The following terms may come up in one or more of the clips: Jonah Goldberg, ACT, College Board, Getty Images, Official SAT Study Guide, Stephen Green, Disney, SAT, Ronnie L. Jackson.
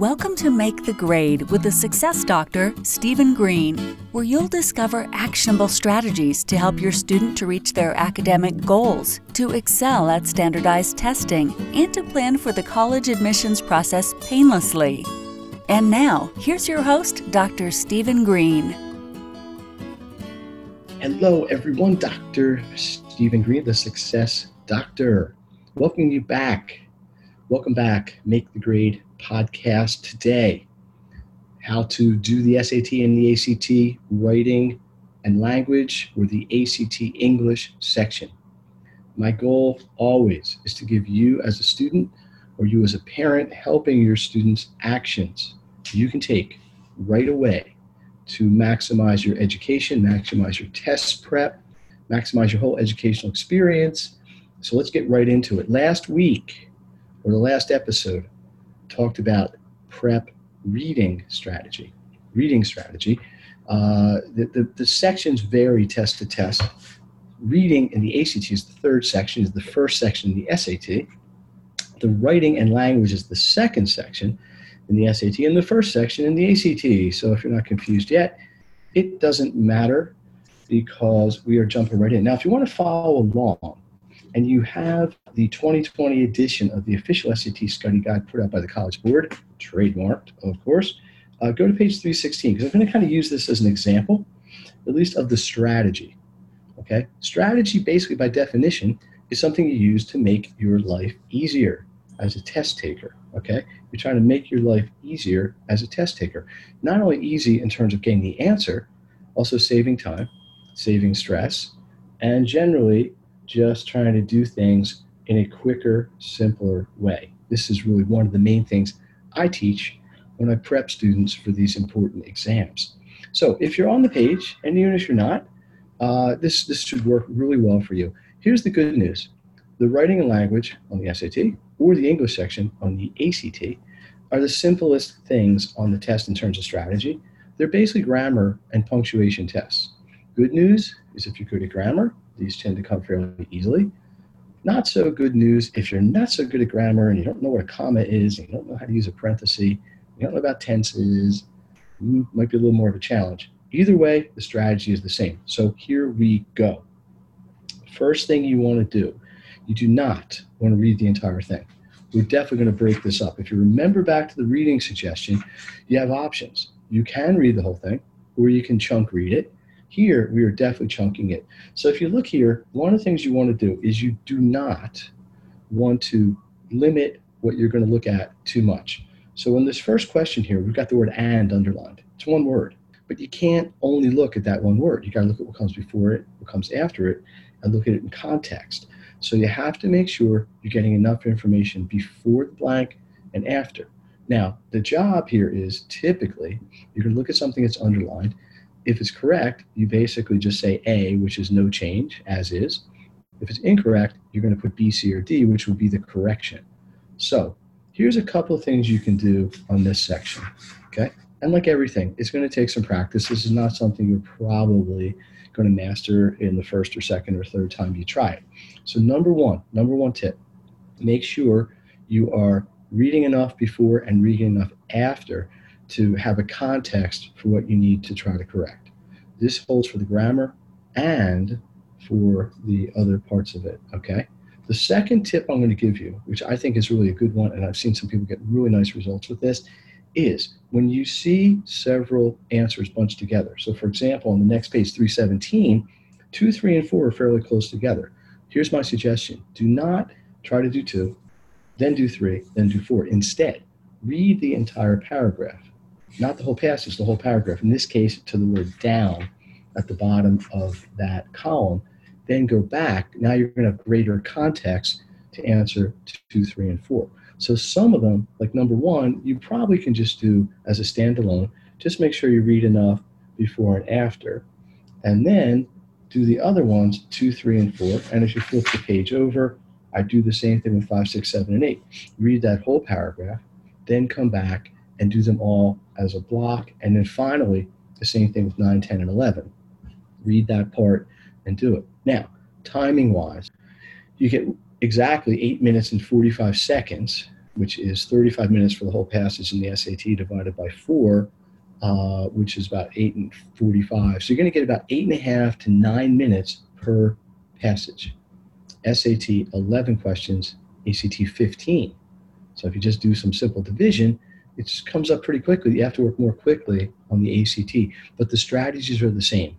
Welcome to Make the Grade with the Success Doctor, Stephen Green, where you'll discover actionable strategies to help your student to reach their academic goals, to excel at standardized testing, and to plan for the college admissions process painlessly. And now, here's your host, Dr. Stephen Green. Hello everyone, Dr. Stephen Green, the Success Doctor. Welcome you back. Welcome back, Make the Grade podcast today. How to do the SAT and the ACT writing and language, or the ACT English section. My goal always is to give you as a student or you as a parent helping your students actions you can take right away to maximize your education, maximize your test prep, maximize your whole educational experience. So let's get right into it. Last week, or the last episode, talked about prep reading strategy. The sections vary test to test. Reading in the ACT is the third section, is the first section in the SAT. The writing and language is the second section in the SAT and the first section in the ACT. So if you're not confused yet, it doesn't matter because we are jumping right in. Now, if you want to follow along, and you have the 2020 edition of the Official SAT Study Guide put out by the College Board, trademarked, of course, go to page 316, because I'm going to kind of use this as an example, at least of the strategy, okay? Strategy, basically, by definition, is something you use to make your life easier as a test taker, okay? You're trying to make your life easier as a test taker. Not only easy in terms of getting the answer, also saving time, saving stress, and generally, just trying to do things in a quicker, simpler way. This is really one of the main things I teach when I prep students for these important exams. So if you're on the page, and even if you're not, this should work really well for you. Here's the good news. The writing and language on the SAT or the English section on the ACT are the simplest things on the test in terms of strategy. They're basically grammar and punctuation tests. Good news is if you're good at grammar, these tend to come fairly easily. Not so good news if you're not so good at grammar and you don't know what a comma is, and you don't know how to use a parenthesis, you don't know about tenses, might be a little more of a challenge. Either way, the strategy is the same. So here we go. First thing you want to do, you do not want to read the entire thing. We're definitely going to break this up. If you remember back to the reading suggestion, you have options. You can read the whole thing, or you can chunk read it. Here, we are definitely chunking it. So if you look here, one of the things you want to do is you do not want to limit what you're going to look at too much. So in this first question here, we've got the word "and" underlined. It's one word, but you can't only look at that one word. You got to look at what comes before it, what comes after it, and look at it in context. So you have to make sure you're getting enough information before the blank and after. Now, the job here is typically you're going to look at something that's underlined. If it's correct, you basically just say A, which is no change, as is. If it's incorrect, you're going to put B, C, or D, which will be the correction. So here's a couple of things you can do on this section, okay? And like everything, it's going to take some practice. This is not something you're probably going to master in the first or second or third time you try it. So number one tip, make sure you are reading enough before and reading enough after to have a context for what you need to try to correct. This holds for the grammar and for the other parts of it, okay? The second tip I'm going to give you, which I think is really a good one, and I've seen some people get really nice results with this, is when you see several answers bunched together. So for example, on the next page, 317, 2, 3, and 4 are fairly close together. Here's my suggestion. Do not try to do 2, then do 3, then do 4. Instead, read the entire paragraph. Not the whole passage, the whole paragraph. In this case, to the word "down" at the bottom of that column. Then go back. Now you're going to have greater context to answer 2, 3, and 4. So some of them, like number one, you probably can just do as a standalone. Just make sure you read enough before and after. And then do the other ones, 2, 3, and 4. And as you flip the page over, I do the same thing with 5, 6, 7, and 8. Read that whole paragraph, then come back and do them all as a block. And then finally, the same thing with 9, 10, and 11. Read that part and do it. Now, timing-wise, you get exactly 8 minutes and 45 seconds which is 35 minutes for the whole passage, and the SAT divided by 4, which is about 8 and 45. So you're going to get about 8.5 to 9 minutes per passage. SAT 11 questions, ACT 15. So if you just do some simple division, it comes up pretty quickly. You have to work more quickly on the ACT, but the strategies are the same.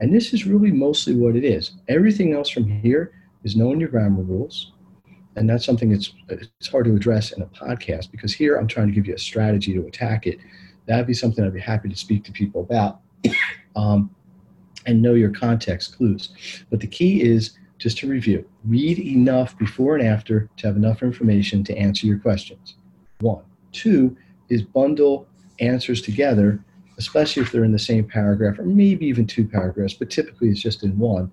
And this is really mostly what it is. Everything else from here is knowing your grammar rules. And that's something it's hard to address in a podcast, because here I'm trying to give you a strategy to attack it. That'd be something I'd be happy to speak to people about, and know your context clues. But the key is just to review. Read enough before and after to have enough information to answer your questions. 1. 2 is bundle answers together, especially if they're in the same paragraph, or maybe even 2 paragraphs, but typically it's just in one.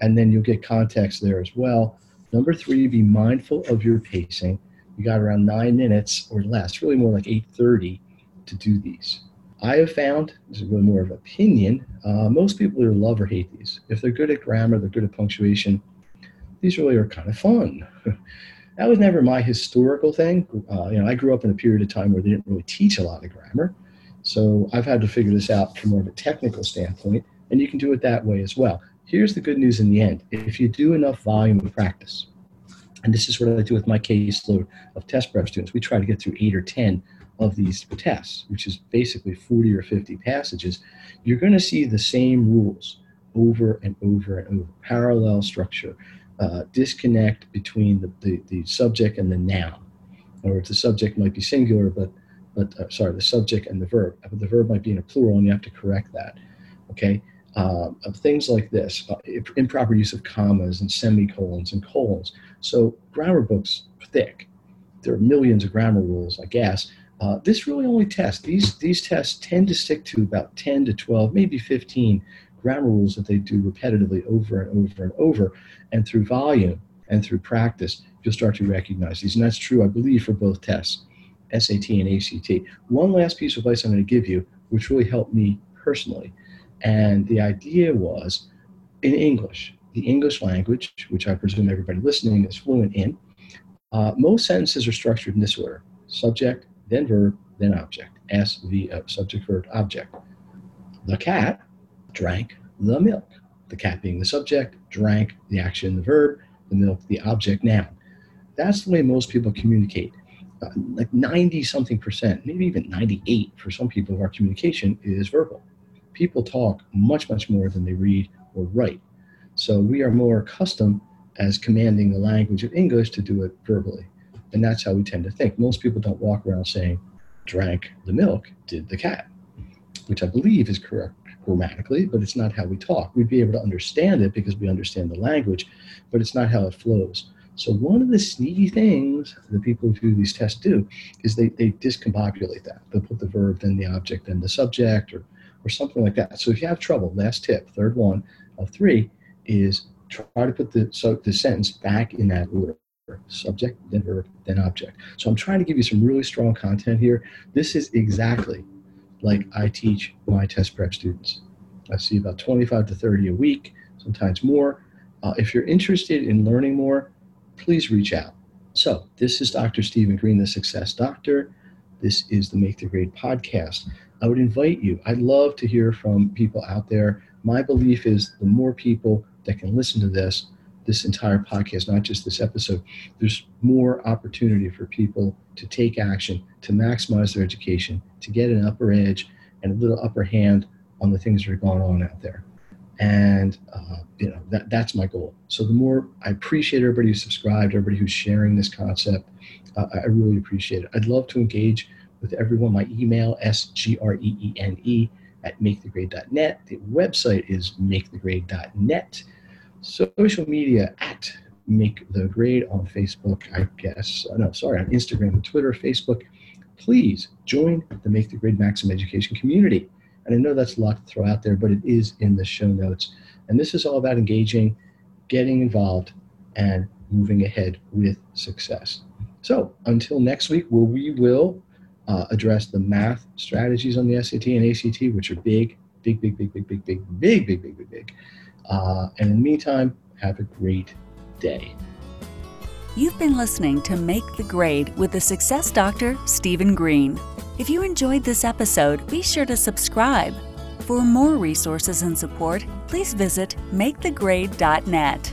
And then you'll get context there as well. Number 3, be mindful of your pacing. You got around 9 minutes or less, really more like 8:30 to do these. I have found, this is really more of an opinion, most people either love or hate these. If they're good at grammar, they're good at punctuation, these really are kind of fun. That was never my historical thing. I grew up in a period of time where they didn't really teach a lot of grammar. So I've had to figure this out from more of a technical standpoint, and you can do it that way as well. Here's the good news in the end. If you do enough volume of practice, and this is what I do with my caseload of test prep students, we try to get through 8 or 10 of these tests, which is basically 40 or 50 passages, you're going to see the same rules over and over and over. Parallel structure, disconnect between the subject and the noun. In other words, the subject might be singular, but the subject and the verb. But the verb might be in a plural, and you have to correct that, okay? Of things like this, improper use of commas and semicolons and colons. So grammar books are thick. There are millions of grammar rules, I guess. This really only tests, these tests tend to stick to about 10 to 12, maybe 15 grammar rules that they do repetitively over and over and over. And through volume and through practice, you'll start to recognize these. And that's true, I believe, for both tests, SAT and ACT. One last piece of advice I'm going to give you, which really helped me personally. And the idea was, in English, the English language, which I presume everybody listening is fluent in, most sentences are structured in this order: subject, then verb, then object. SVO, subject, verb, object. The cat drank the milk. The cat being the subject, drank, the action, the verb, the milk, the object, noun. That's the way most people communicate. Like 90-something%, maybe even 98 for some people, of our communication is verbal. People talk much, much more than they read or write. So we are more accustomed as commanding the language of English to do it verbally. And that's how we tend to think. Most people don't walk around saying, drank the milk, did the cat, which I believe is correct grammatically, but it's not how we talk. We'd be able to understand it because we understand the language, but it's not how it flows. So one of the sneaky things the people who do these tests do is they discombobulate that. They'll put the verb, then the object, then the subject, or something like that. So if you have trouble, last tip, third one of 3, is try to put the sentence back in that order. Subject, then verb, then object. So I'm trying to give you some really strong content here. This is exactly like I teach my test prep students. I see about 25 to 30 a week, sometimes more. If you're interested in learning more, please reach out. So this is Dr. Stephen Green, the Success Doctor. This is the Make the Grade podcast. I would invite you. I'd love to hear from people out there. My belief is the more people that can listen to this entire podcast, not just this episode, there's more opportunity for people to take action, to maximize their education, to get an upper edge and a little upper hand on the things that are going on out there. And that's my goal. So the more, I appreciate everybody who's subscribed, everybody who's sharing this concept. I really appreciate it. I'd love to engage with everyone. My email, sgreene@makethegrade.net. The website is makethegrade.net. Social media at Make the Grade on Facebook, I guess. No, sorry, on Instagram, and Twitter, Facebook. Please join the Make the Grade Maximum Education community. And I know that's a lot to throw out there, but it is in the show notes. And this is all about engaging, getting involved, and moving ahead with success. So until next week, where we will address the math strategies on the SAT and ACT, which are big. And in the meantime, have a great day. You've been listening to Make the Grade with the Success Doctor, Stephen Green. If you enjoyed this episode, be sure to subscribe. For more resources and support, please visit makethegrade.net.